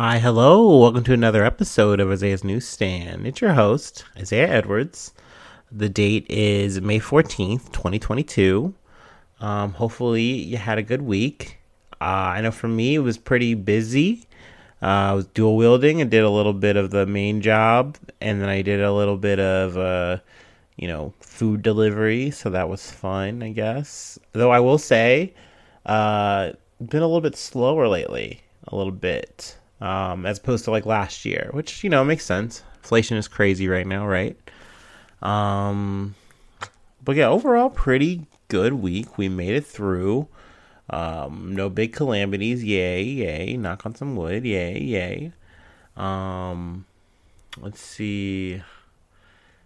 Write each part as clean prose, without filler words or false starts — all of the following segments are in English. Hi, hello. Welcome to another episode of Isaiah's Newsstand. It's your host, Isaiah Edwards. The date is May 14th, 2022. Hopefully you had a good week. I know for me, it was pretty busy. I was dual wielding. I did a little bit of the main job, and then I did a little bit of, food delivery. So that was fun, I guess. Though I will say, been a little bit slower lately, a little bit, as opposed to like last year, which, you know, makes sense. Inflation is crazy right now, right? But yeah, overall, pretty good week. We made it through. No big calamities. Yay, yay. Knock on some wood. Yay, yay. Let's see.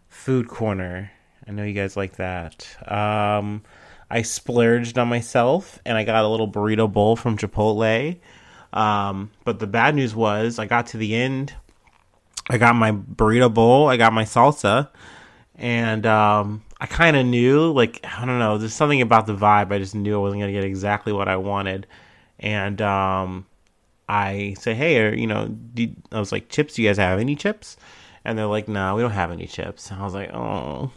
Food corner. I know you guys like that. I splurged on myself and I got a little burrito bowl from Chipotle. But the bad news was I got to the end. I got my burrito bowl. I got my salsa. And, I kind of knew, like, I don't know, there's something about the vibe. I just knew I wasn't going to get exactly what I wanted. And I said, hey, I was like, chips, do you guys have any chips? And they're like, no, we don't have any chips. And I was like, oh.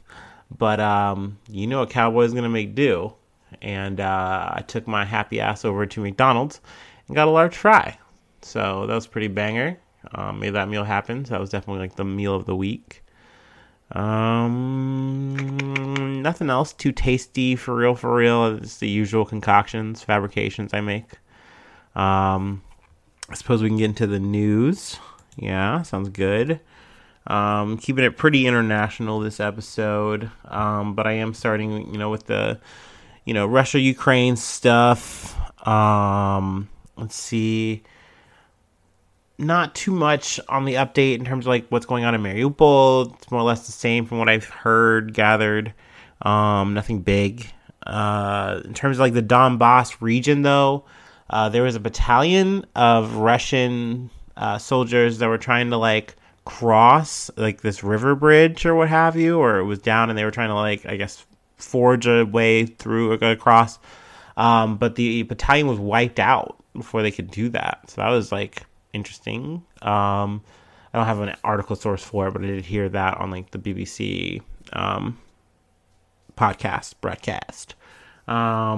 But a cowboy's going to make do. And I took my happy ass over to McDonald's and got a large fry. So that was pretty banger. Made that meal happen. So that was definitely like the meal of the week. Nothing else too tasty for real. It's the usual concoctions, fabrications I make. I suppose we can get into the news. Yeah, sounds good. Keeping it pretty international this episode. But I am starting, with the, Russia-Ukraine stuff. Let's see. Not too much on the update in terms of like what's going on in Mariupol. It's more or less the same from what I've heard, gathered. Nothing big. In terms of like the Donbas region, though, there was a battalion of Russian soldiers that were trying to like cross like this river bridge or what have you, or it was down and they were trying to like, I guess, forge a way through across. But the battalion was wiped out before they could do that. So that was like interesting. I don't have an article source for it, but I did hear that on like the BBC podcast broadcast. So I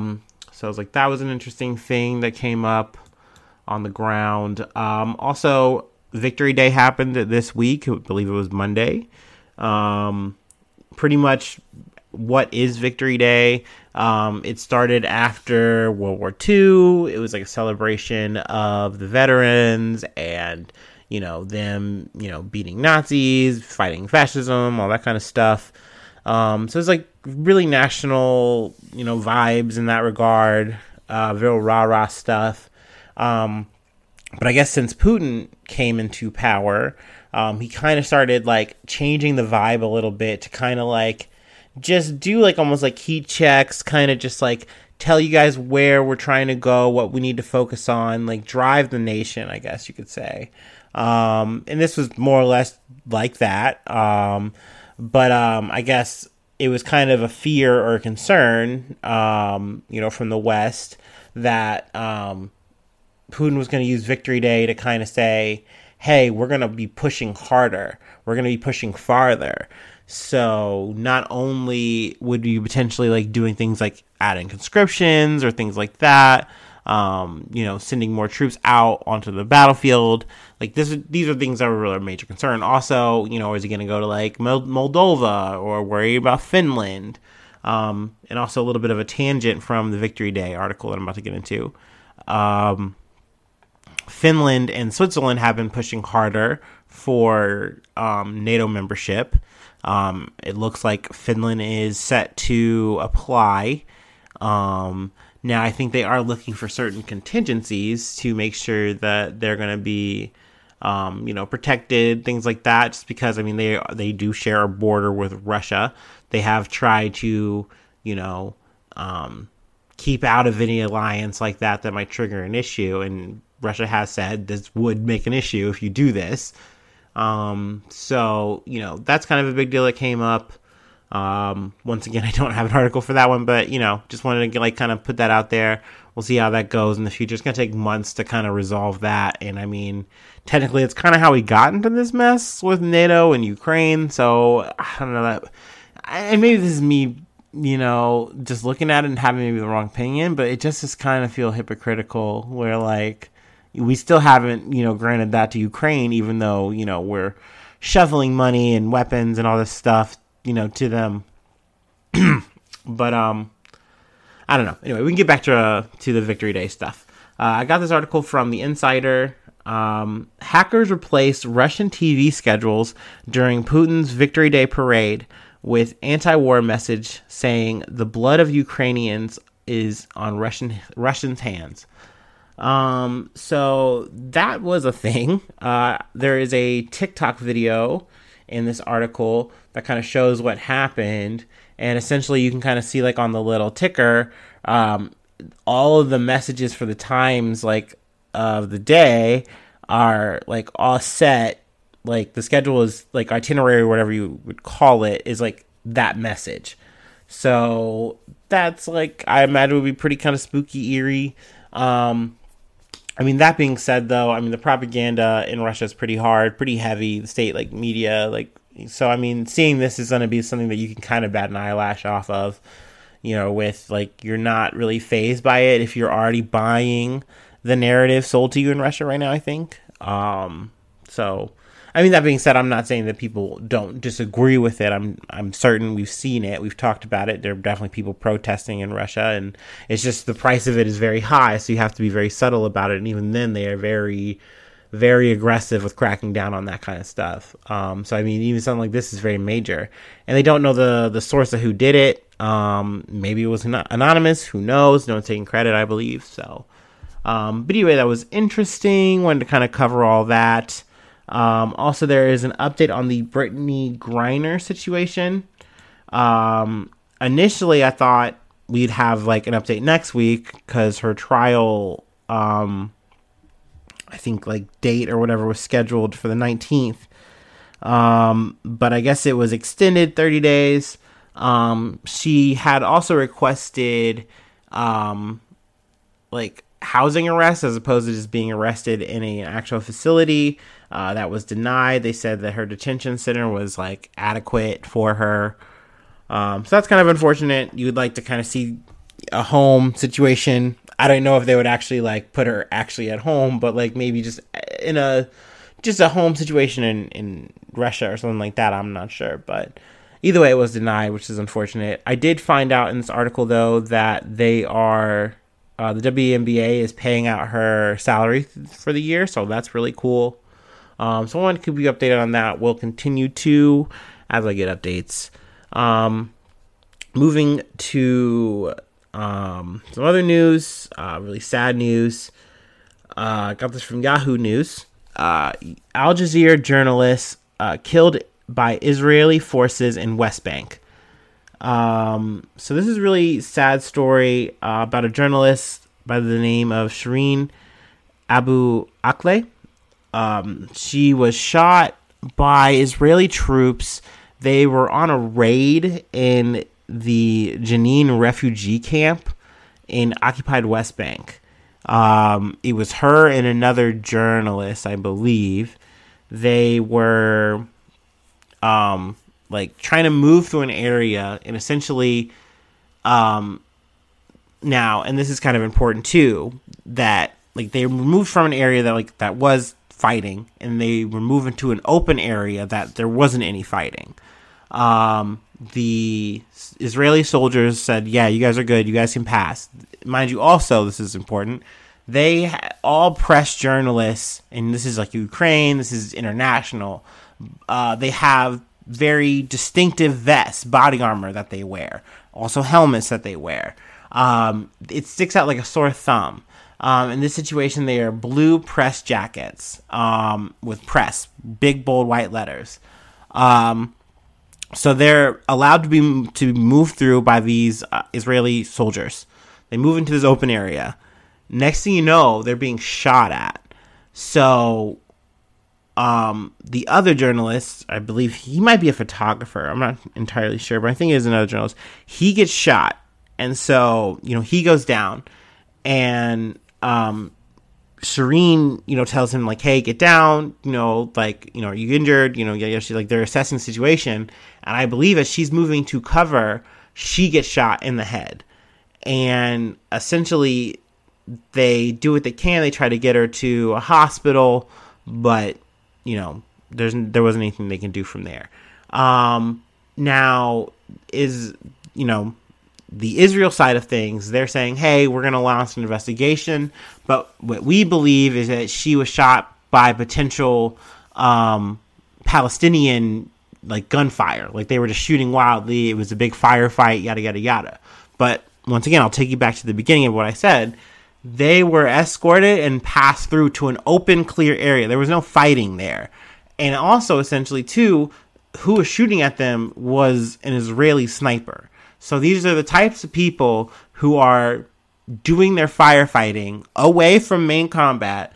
was like, that was an interesting thing that came up on the ground. Also, Victory Day happened this week. I believe it was Monday. Pretty much, what is Victory Day? It started after World War II. It was like a celebration of the veterans and, them, beating Nazis, fighting fascism, all that kind of stuff. So it's like really national, vibes in that regard, real rah-rah stuff. But I guess since Putin came into power, he kind of started like changing the vibe a little bit to kind of like, just do like almost like heat checks, kind of just like tell you guys where we're trying to go, what we need to focus on, like drive the nation, I guess you could say. And this was more or less like that. But I guess it was kind of a fear or a concern, from the West that Putin was going to use Victory Day to kind of say, hey, we're going to be pushing harder. We're going to be pushing farther. So not only would you potentially like doing things like adding conscriptions or things like that, sending more troops out onto the battlefield, like these are things that were really a major concern. Also, is he going to go to like Moldova or worry about Finland? And also a little bit of a tangent from the Victory Day article that I'm about to get into. Finland and Switzerland have been pushing harder for NATO membership. It looks like Finland is set to apply. Now, I think they are looking for certain contingencies to make sure that they're going to be, protected, things like that. Just because, they do share a border with Russia. They have tried to, keep out of any alliance like that might trigger an issue. And Russia has said this would make an issue if you do this. So, that's kind of a big deal that came up. Once again, I don't have an article for that one, but, you know, just wanted to, like, kind of put that out there. We'll see how that goes in the future. It's going to take months to kind of resolve that. And, I mean, technically, it's kind of how we got into this mess with NATO and Ukraine. So, I don't know. And maybe this is me, you know, just looking at it and having maybe the wrong opinion, but it just is kind of feel hypocritical where, like, we still haven't, you know, granted that to Ukraine, even though, you know, we're shoveling money and weapons and all this stuff, you know, to them. But, I don't know. Anyway, we can get back to the Victory Day stuff. I got this article from The Insider. Hackers replaced Russian TV schedules during Putin's Victory Day parade with anti-war message saying the blood of Ukrainians is on Russians' hands. So that was a thing. There is a TikTok video in this article that kind of shows what happened. And essentially you can kind of see, like, on the little ticker, all of the messages for the times, like, of the day are, like, all set. Like, the schedule is, like, itinerary or whatever you would call it is, like, that message. So that's, like, I imagine would be pretty kind of spooky, eerie. I mean, that being said, though, I mean, the propaganda in Russia is pretty hard, pretty heavy, the state, like, media, like, so, I mean, seeing this is going to be something that you can kind of bat an eyelash off of, you know, with, like, you're not really fazed by it if you're already buying the narrative sold to you in Russia right now, I think. So, I mean, that being said, I'm not saying that people don't disagree with it. I'm certain we've seen it. We've talked about it. There are definitely people protesting in Russia, and it's just the price of it is very high, so you have to be very subtle about it, and even then they are very, very aggressive with cracking down on that kind of stuff. So, I mean, even something like this is very major. And they don't know the source of who did it. Maybe it was anonymous. Who knows? No one's taking credit, I believe. So, but anyway, that was interesting. Wanted to kind of cover all that. Also, there is an update on the Brittany Griner situation. Initially, I thought we'd have, like, an update next week because her trial... I think, like, date or whatever was scheduled for the 19th. But I guess it was extended 30 days. She had also requested, like, housing arrest as opposed to just being arrested in an actual facility. That was denied. They said that her detention center was, like, adequate for her. So that's kind of unfortunate. You would like to kind of see a home situation. I don't know if they would actually, like, put her actually at home, but, like, maybe just in a home situation in Russia or something like that. I'm not sure, but either way, it was denied, which is unfortunate. I did find out in this article, though, that they are, the WNBA is paying out her salary for the year, so that's really cool. So I want to keep you updated on that. We'll continue to as I get updates. Moving to... some other news, really sad news. Got this from Yahoo News. Al Jazeera journalists killed by Israeli forces in West Bank. So this is a really sad story about a journalist by the name of Shireen Abu Akleh. She was shot by Israeli troops. They were on a raid in the Jenin refugee camp in occupied West Bank. It was her and another journalist, I believe. They were, like, trying to move through an area and essentially, now, and this is kind of important too, that, like, they moved from an area that, like, that was fighting, and they were moving to an open area that there wasn't any fighting. The Israeli soldiers said, yeah, you guys are good. You guys can pass. Mind you, also, this is important. They all press journalists, and this is, like, Ukraine. This is international. They have very distinctive vests, body armor that they wear. Also helmets that they wear. It sticks out like a sore thumb. In this situation, they are blue press jackets, with press, big, bold, white letters. So they're allowed to be moved through by these Israeli soldiers. They move into this open area. Next thing you know, they're being shot at. So The other journalist, I believe he might be a photographer, I'm not entirely sure, but I think he is another journalist. He gets shot. And so, you know, he goes down, and Shireen, you know, tells him, like, hey, get down, you know, like, you know, are you injured? You know, yeah, she's like, they're assessing the situation. And I believe as she's moving to cover, she gets shot in the head. And essentially, they do what they can. They try to get her to a hospital, but, you know, there wasn't anything they can do from there. Now, is, you know, the Israel side of things, they're saying, hey, we're going to launch an investigation. But what we believe is that she was shot by potential Palestinian, like, gunfire. Like, they were just shooting wildly. It was a big firefight, yada, yada, yada. But once again, I'll take you back to the beginning of what I said. They were escorted and passed through to an open, clear area. There was no fighting there. And also, essentially, too, who was shooting at them was an Israeli sniper. So these are the types of people who are doing their firefighting away from main combat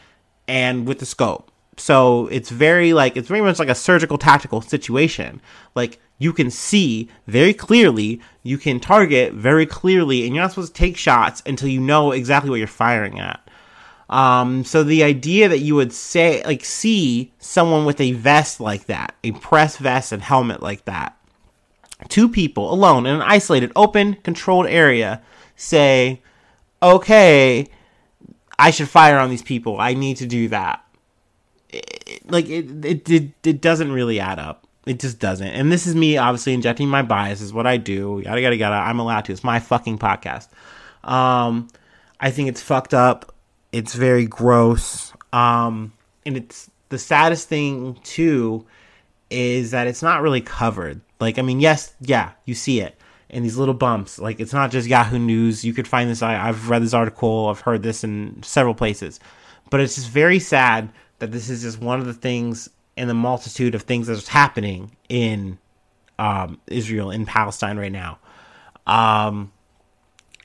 and with the scope. So it's very much like a surgical tactical situation. Like, you can see very clearly, you can target very clearly, and you're not supposed to take shots until you know exactly what you're firing at. So the idea that you would say, like, see someone with a vest like that, a press vest and helmet like that, two people alone in an isolated, open, controlled area say, okay, I should fire on these people. I need to do that. It doesn't really add up. It just doesn't. And this is me obviously injecting my bias, is what I do. Yada, yada, yada. I'm allowed to. It's my fucking podcast. I think it's fucked up. It's very gross. And it's the saddest thing, too, is that it's not really covered. Like, I mean, yeah, you see it in these little bumps. Like, it's not just Yahoo News. You could find this. I've read this article. I've heard this in several places. But it's just very sad that this is just one of the things in the multitude of things that's happening in Israel, in Palestine right now.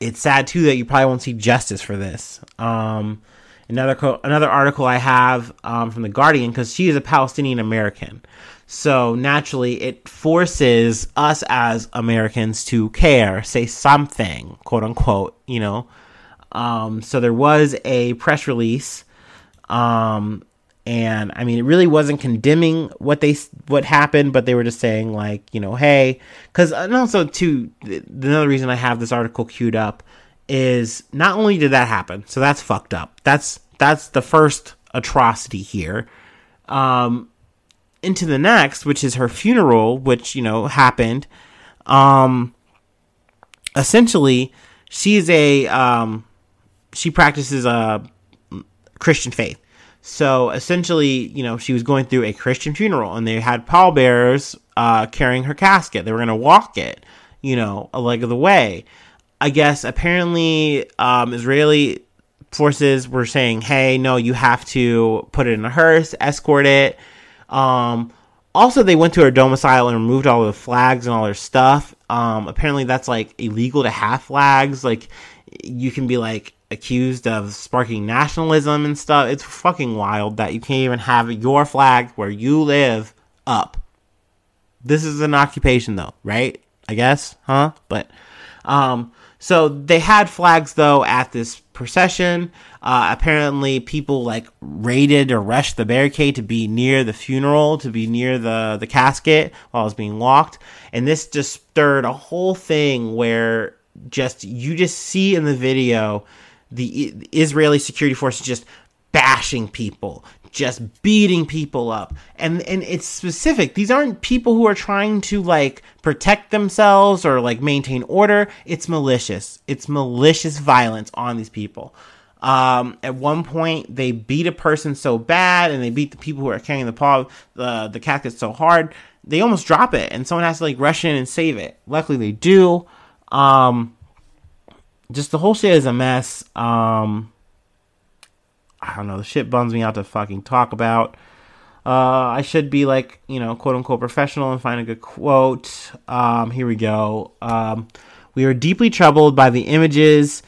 It's sad, too, that you probably won't see justice for this. Another article I have from The Guardian, because she is a Palestinian American. So naturally, it forces us as Americans to care, say something, quote unquote, you know. So there was a press release, and I mean, it really wasn't condemning what happened, but they were just saying, like, you know, hey, because, and also too, another reason I have this article queued up is not only did that happen, so that's fucked up. That's the first atrocity here. Into the next, which is her funeral, which, you know, happened. Essentially, she's she practices a Christian faith. So essentially, you know, she was going through a Christian funeral, and they had pallbearers carrying her casket. They were going to walk it, you know, a leg of the way. I guess apparently Israeli forces were saying, hey, no, you have to put it in a hearse, escort it. Also, they went to her domicile and removed all the flags and all her stuff. Apparently that's, like, illegal to have flags. Like, you can be, like, accused of sparking nationalism and stuff. It's fucking wild that you can't even have your flag where you live up. This is an occupation, though, right? I guess, huh? But, so they had flags, though, at this procession. Apparently people, like, raided or rushed the barricade to be near the funeral, to be near the casket while it was being walked. And this just stirred a whole thing where you see in the video the Israeli security forces just bashing people, just beating people up. And it's specific. These aren't people who are trying to, like, protect themselves or, like, maintain order. It's malicious. It's malicious violence on these people. At one point, they beat a person so bad, and they beat the people who are carrying the casket so hard, they almost drop it, and someone has to, like, rush in and save it. Luckily, they do. Just the whole shit is a mess. I don't know. The shit bums me out to fucking talk about. I should be, like, you know, quote unquote professional and find a good quote. Here we go. We are deeply troubled by the images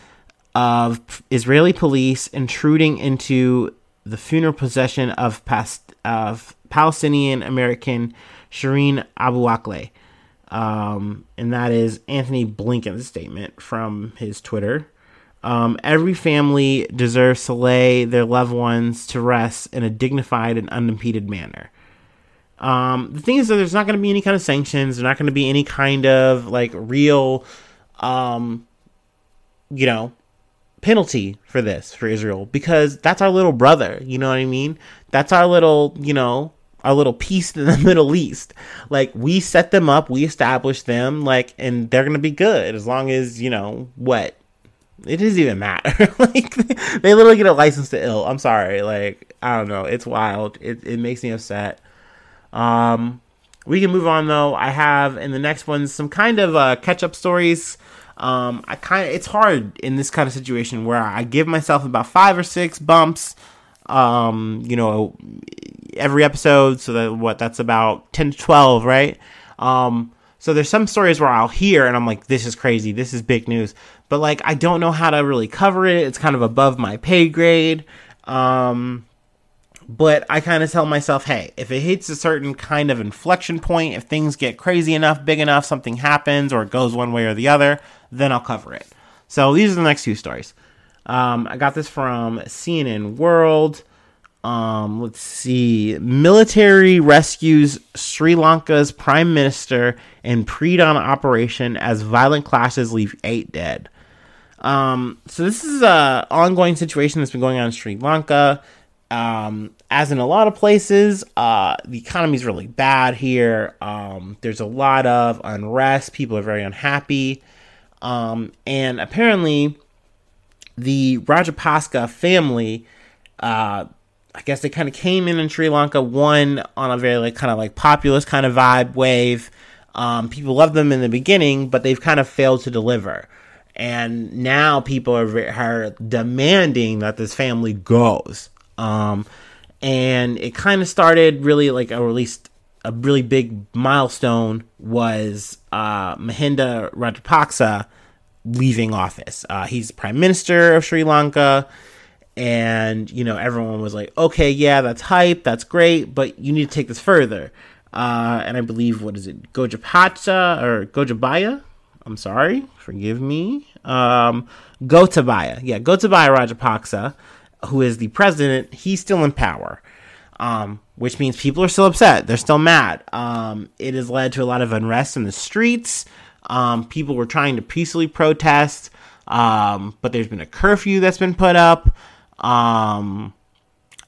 of Israeli police intruding into the funeral procession of of Palestinian American Shireen Abu Akleh. And that is Anthony Blinken's statement from his Twitter. Every family deserves to lay their loved ones to rest in a dignified and unimpeded manner. The thing is that there's not going to be any kind of sanctions. There's not going to be any kind of like real, penalty for this, for Israel, because that's our little brother. You know what I mean? That's our little, our little peace in the Middle East. Like, we set them up, we established them, and they're going to be good as long as, it doesn't even matter. They literally get a license to ill. I'm sorry. I don't know. It's wild. It makes me upset. We can move on though. I have in the next one some kind of catch up stories. It's hard in this kind of situation where I give myself about 5 or 6 bumps, every episode. So that's about 10 to 12, right? So there's some stories where I'll hear and I'm like, this is crazy. This is big news. But I don't know how to really cover it. It's kind of above my pay grade. But I kind of tell myself, hey, if it hits a certain kind of inflection point, if things get crazy enough, big enough, something happens or it goes one way or the other, then I'll cover it. So these are the next few stories. I got this from CNN World. Let's see. Military rescues Sri Lanka's prime minister in pre-dawn operation as violent clashes leave 8 dead. So this is an ongoing situation that's been going on in Sri Lanka. As in a lot of places, the economy's really bad here. There's a lot of unrest. People are very unhappy. And apparently the Rajapaksa family, I guess they kind of came in Sri Lanka, one on a very populist kind of vibe wave. People loved them in the beginning, but they've kind of failed to deliver. And now people are demanding that this family goes. And it kind of started really or at least a really big milestone was Mahinda Rajapaksa leaving office. He's prime minister of Sri Lanka, and everyone was like, okay, yeah, that's hype, that's great, but you need to take this further. And I believe, what is it, Gotabaya? I'm sorry, forgive me. Gotabaya Rajapaksa, who is the president, he's still in power, which means people are still upset. They're still mad. It has led to a lot of unrest in the streets. People were trying to peacefully protest, but there's been a curfew that's been put up.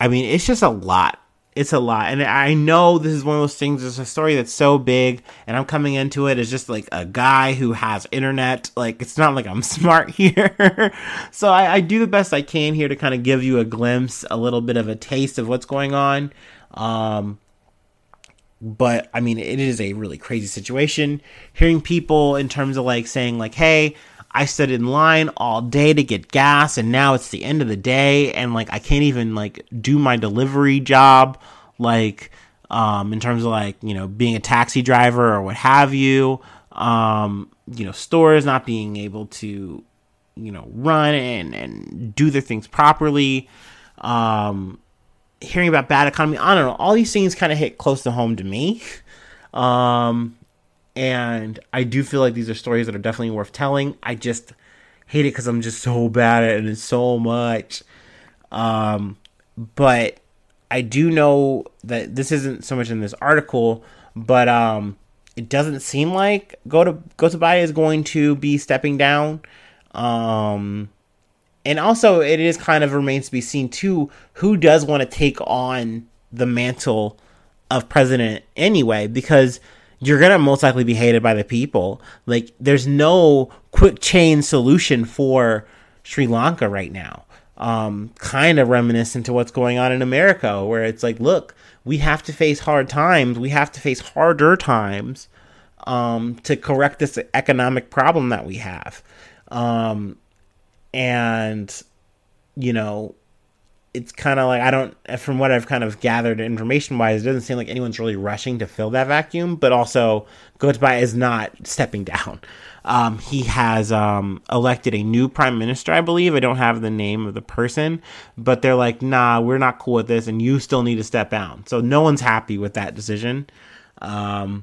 It's just a lot. It's a lot. And I know this is one of those things, it's a story that's so big, and I'm coming into it as just a guy who has internet. It's not like I'm smart here. So I do the best I can here to kind of give you a glimpse, a little bit of a taste of what's going on. But it is a really crazy situation. Hearing people in terms of saying hey, I stood in line all day to get gas, and now it's the end of the day, and I can't even do my delivery job, in terms of being a taxi driver or what have you. Stores not being able to run and do their things properly. Hearing about bad economy, I don't know. All these things kind of hit close to home to me. And I do feel these are stories that are definitely worth telling. I just hate it because I'm just so bad at it and it's so much. But I do know that this isn't so much in this article, but it doesn't seem like Gotabaya is going to be stepping down. And also, it is kind of remains to be seen, too, who does want to take on the mantle of president anyway, because you're going to most likely be hated by the people. There's no quick change solution for Sri Lanka right now. Kind of reminiscent to what's going on in America, where it's look, we have to face hard times. We have to face harder times to correct this economic problem that we have. it's kind of like, I don't, from what I've kind of gathered information wise, it doesn't seem like anyone's really rushing to fill that vacuum, but also Gotabaya is not stepping down. He has elected a new prime minister, I believe. I don't have the name of the person, but they're like, nah, we're not cool with this, and you still need to step down. So no one's happy with that decision. So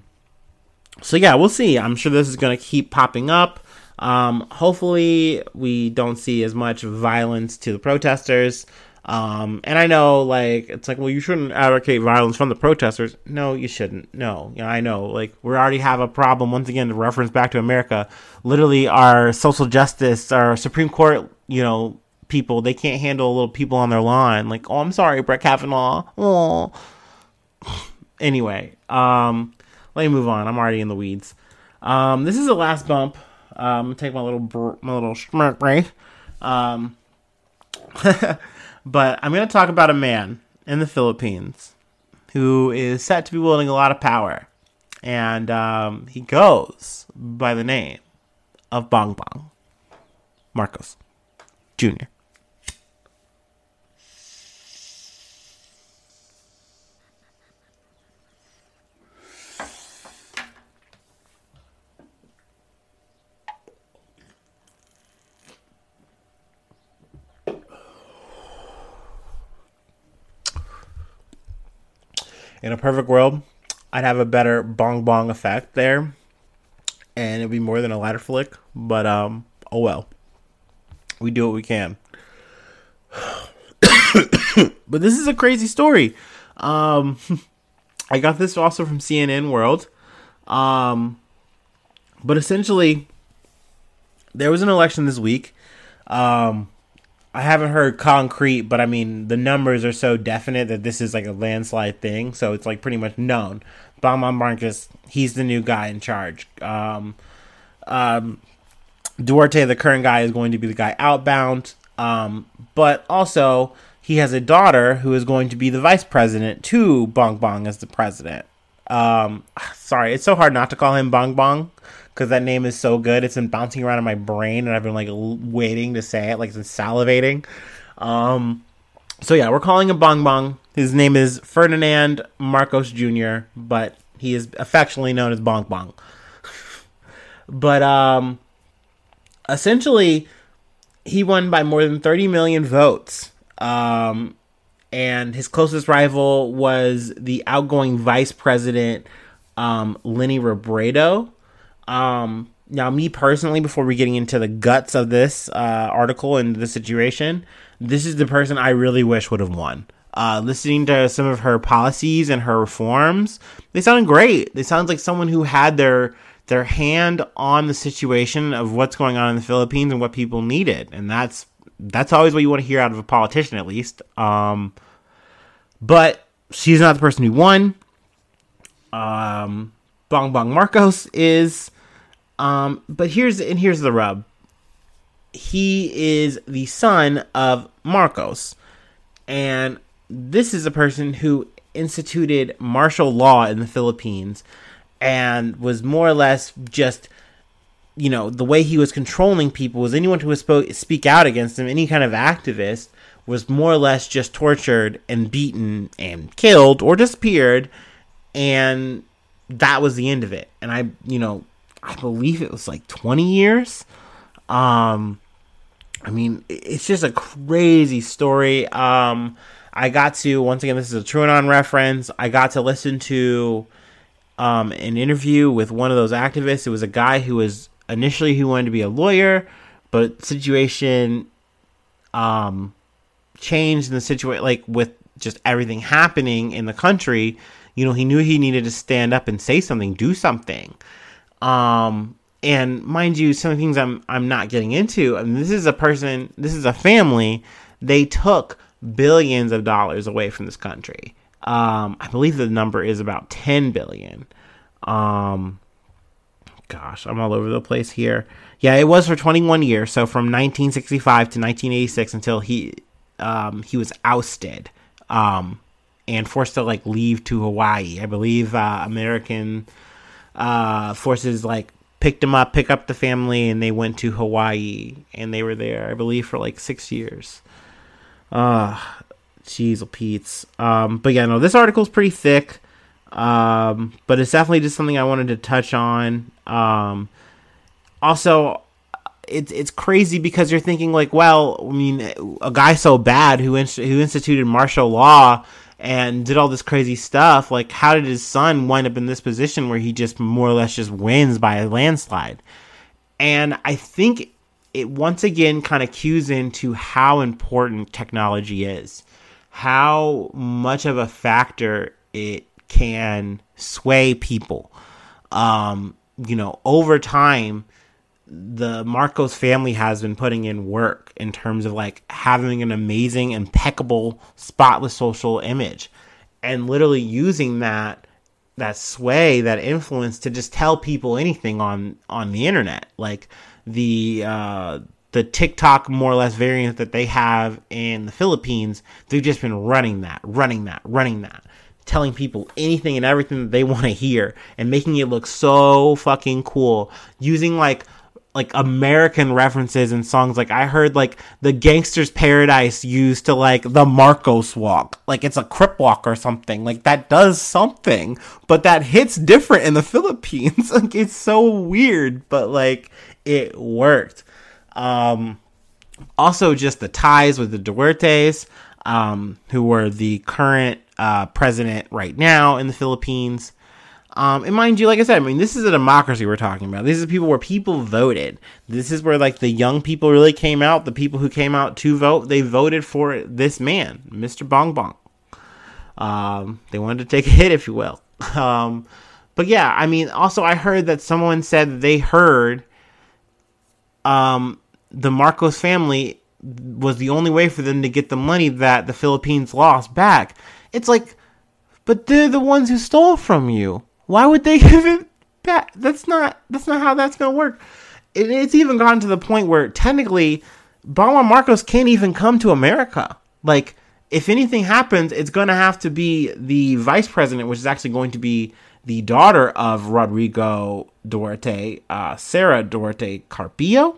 yeah, we'll see. I'm sure this is going to keep popping up. Hopefully we don't see as much violence to the protesters. And I know, like, it's like, well, you shouldn't advocate violence from the protesters. No, you shouldn't. No, you know, I know, like, we already have a problem. Once again, to reference back to America, literally our social justice, our Supreme Court, you know, people, they can't handle little people on their lawn. Like, oh, I'm sorry, Brett Kavanaugh. Oh, anyway, let me move on. I'm already in the weeds. This is the last bump. I'm gonna take my little, schmirk break. But I'm going to talk about a man in the Philippines who is set to be wielding a lot of power. And he goes by the name of Bongbong Marcos Jr. In a perfect world, I'd have a better bong effect there, and it'd be more than a ladder flick, but oh well. We do what we can. But this is a crazy story. I got this also from CNN World. But essentially, there was an election this week. I haven't heard concrete, but I mean, the numbers are so definite that this is like a landslide thing. So it's like pretty much known. Bongbong Marcos, he's the new guy in charge. Duterte, the current guy, is going to be the guy outbound. But also, he has a daughter who is going to be the vice president to Bongbong as the president. Sorry, it's so hard not to call him Bongbong, because that name is so good. It's been bouncing around in my brain, and I've been, like, waiting to say it. Like, it's been salivating. So, yeah, we're calling him Bongbong. His name is Ferdinand Marcos Jr., but he is affectionately known as Bongbong. But, essentially, he won by more than 30 million votes. And his closest rival was the outgoing vice president, Leni Robredo. Now, me personally, before we getting into the guts of this article and the situation, this is the person I really wish would have won. Listening to some of her policies and her reforms, they sound great. They sound like someone who had their hand on the situation of what's going on in the Philippines and what people needed. And that's always what you want to hear out of a politician, at least. But she's not the person who won. Bongbong Marcos is. But here's the rub. He is the son of Marcos, and this is a person who instituted martial law in the Philippines, and was more or less just, you know, the way he was controlling people was anyone who was speak out against him, any kind of activist, was more or less just tortured and beaten and killed or disappeared, and that was the end of it. And I believe it was like 20 years. I mean, it's just a crazy story. I got to, once again, this is a Truanon reference. I got to listen to an interview with one of those activists. It was a guy who was initially who wanted to be a lawyer, but situation changed in the situation, like with just everything happening in the country. You know, he knew he needed to stand up and say something, do something. And mind you, some things I'm not getting into. I mean, this is a family. They took billions of dollars away from this country. I believe the number is about 10 billion. Gosh, I'm all over the place here. Yeah, it was for 21 years. So from 1965 to 1986 until he was ousted, and forced to like leave to Hawaii. I believe, American, forces like pick up the family, and they went to Hawaii, and they were there, I believe, for like 6 years. Jeez, oh, Pete's. But yeah, no, this article's pretty thick. But it's definitely just something I wanted to touch on. Also, it's crazy because you're thinking like, well, I mean, a guy so bad who instituted martial law and did all this crazy stuff, like, how did his son wind up in this position where he just more or less just wins by a landslide? And I think it once again kind of cues into how important technology is, how much of a factor it can sway people. You know, over time, the Marcos family has been putting in work in terms of like having an amazing, impeccable, spotless social image and literally using that sway, that influence to just tell people anything on the internet. Like the TikTok more or less variant that they have in the Philippines, they've just been running that, telling people anything and everything that they want to hear and making it look so fucking cool, using like American references and songs. Like I heard like the Gangster's Paradise used to like the Marcos walk, like it's a Crip walk or something like that does something, but that hits different in the Philippines. Like it's so weird, but like it worked. Also just the ties with the Dutertes, who were the current president right now in the Philippines. And mind you, like I said, I mean, this is a democracy we're talking about. This is people where people voted. This is where, like, the young people really came out. The people who came out to vote, they voted for this man, Mr. Bongbong. They wanted to take a hit, if you will. But, yeah, I mean, also I heard that someone said they heard the Marcos family was the only way for them to get the money that the Philippines lost back. It's like, but they're the ones who stole from you. Why would they give it back? That's not how that's going to work. It's even gotten to the point where technically Bongbong Marcos can't even come to America. Like, if anything happens, it's going to have to be the vice president, which is actually going to be the daughter of Rodrigo Duterte, Sara Duterte Carpio.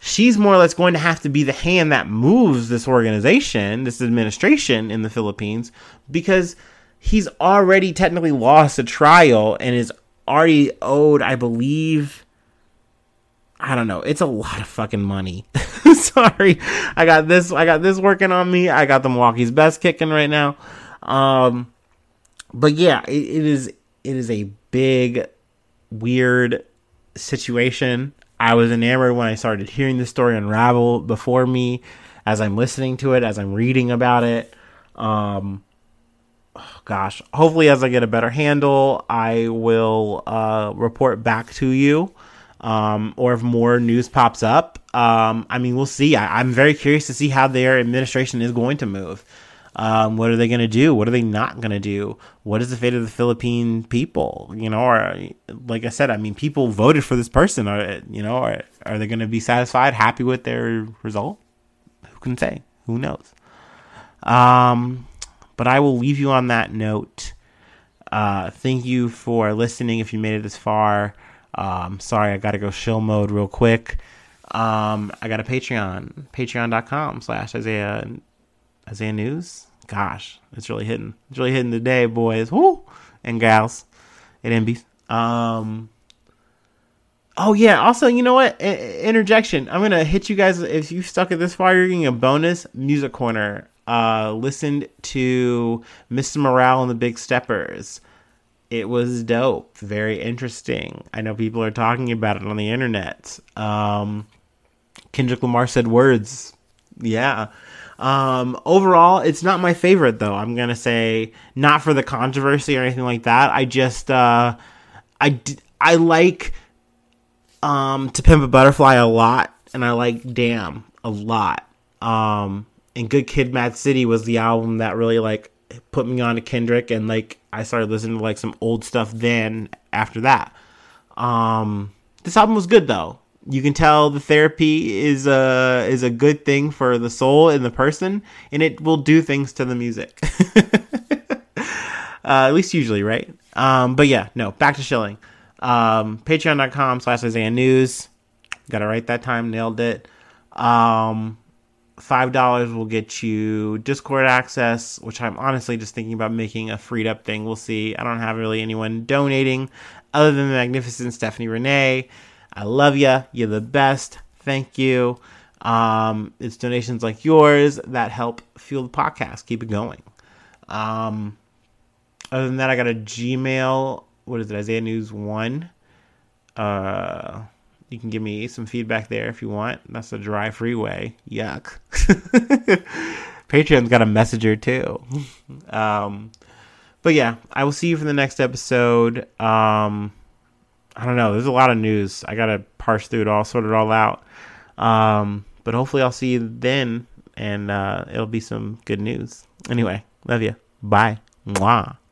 She's more or less going to have to be the hand that moves this organization, this administration in the Philippines, because he's already technically lost a trial and is already owed, I believe, I don't know, it's a lot of fucking money. Sorry, I got this working on me. I got the Milwaukee's best kicking right now. But yeah, it is a big, weird situation. I was enamored when I started hearing this story unravel before me, as I'm listening to it, as I'm reading about it. Gosh, hopefully as I get a better handle, I will report back to you, or if more news pops up. I mean, we'll see. I'm very curious to see how their administration is going to move. What are they going to do? What are they not going to do? What is the fate of the Philippine people? You know, or like I said, I mean, people voted for this person. Are they going to be satisfied, happy with their result? Who can say? Who knows? But I will leave you on that note. Thank you for listening if you made it this far. Sorry, I got to go shill mode real quick. I got a Patreon. Patreon.com/Isaiah News. Gosh, it's really hitting. It's really hitting today, boys. Woo! And gals. It MBs. Oh, yeah. Also, you know what? Interjection. I'm going to hit you guys. If you stuck it this far, you're getting a bonus music corner. Listened to Mr. Morale and the Big Steppers. It was dope. Very interesting. I know people are talking about it on the internet. Kendrick Lamar said words. Yeah. Overall, it's not my favorite, though. I'm going to say not for the controversy or anything like that. I just, I like To Pimp a Butterfly a lot, and I like Damn a lot. And Good Kid, Mad City was the album that really, like, put me on to Kendrick. And, like, I started listening to, like, some old stuff then after that. This album was good, though. You can tell the therapy is a good thing for the soul and the person. And it will do things to the music. At least usually, right? But, yeah, no, back to shilling. Patreon.com/Isaiah News. Got it right that time. Nailed it. $5 will get you Discord access, which I'm honestly just thinking about making a freed up thing. We'll see. I don't have really anyone donating other than the magnificent Stephanie Renee. I love you. You're the best. Thank you. It's donations like yours that help fuel the podcast. Keep it going. Other than that, I got a Gmail. What is it? Isaiah News 1. You can give me some feedback there if you want. That's a dry freeway. Yuck. Patreon's got a messenger too. But yeah, I will see you for the next episode. I don't know. There's a lot of news. I got to parse through it all, sort it all out. But hopefully I'll see you then, and it'll be some good news. Anyway, love you. Bye. Mwah.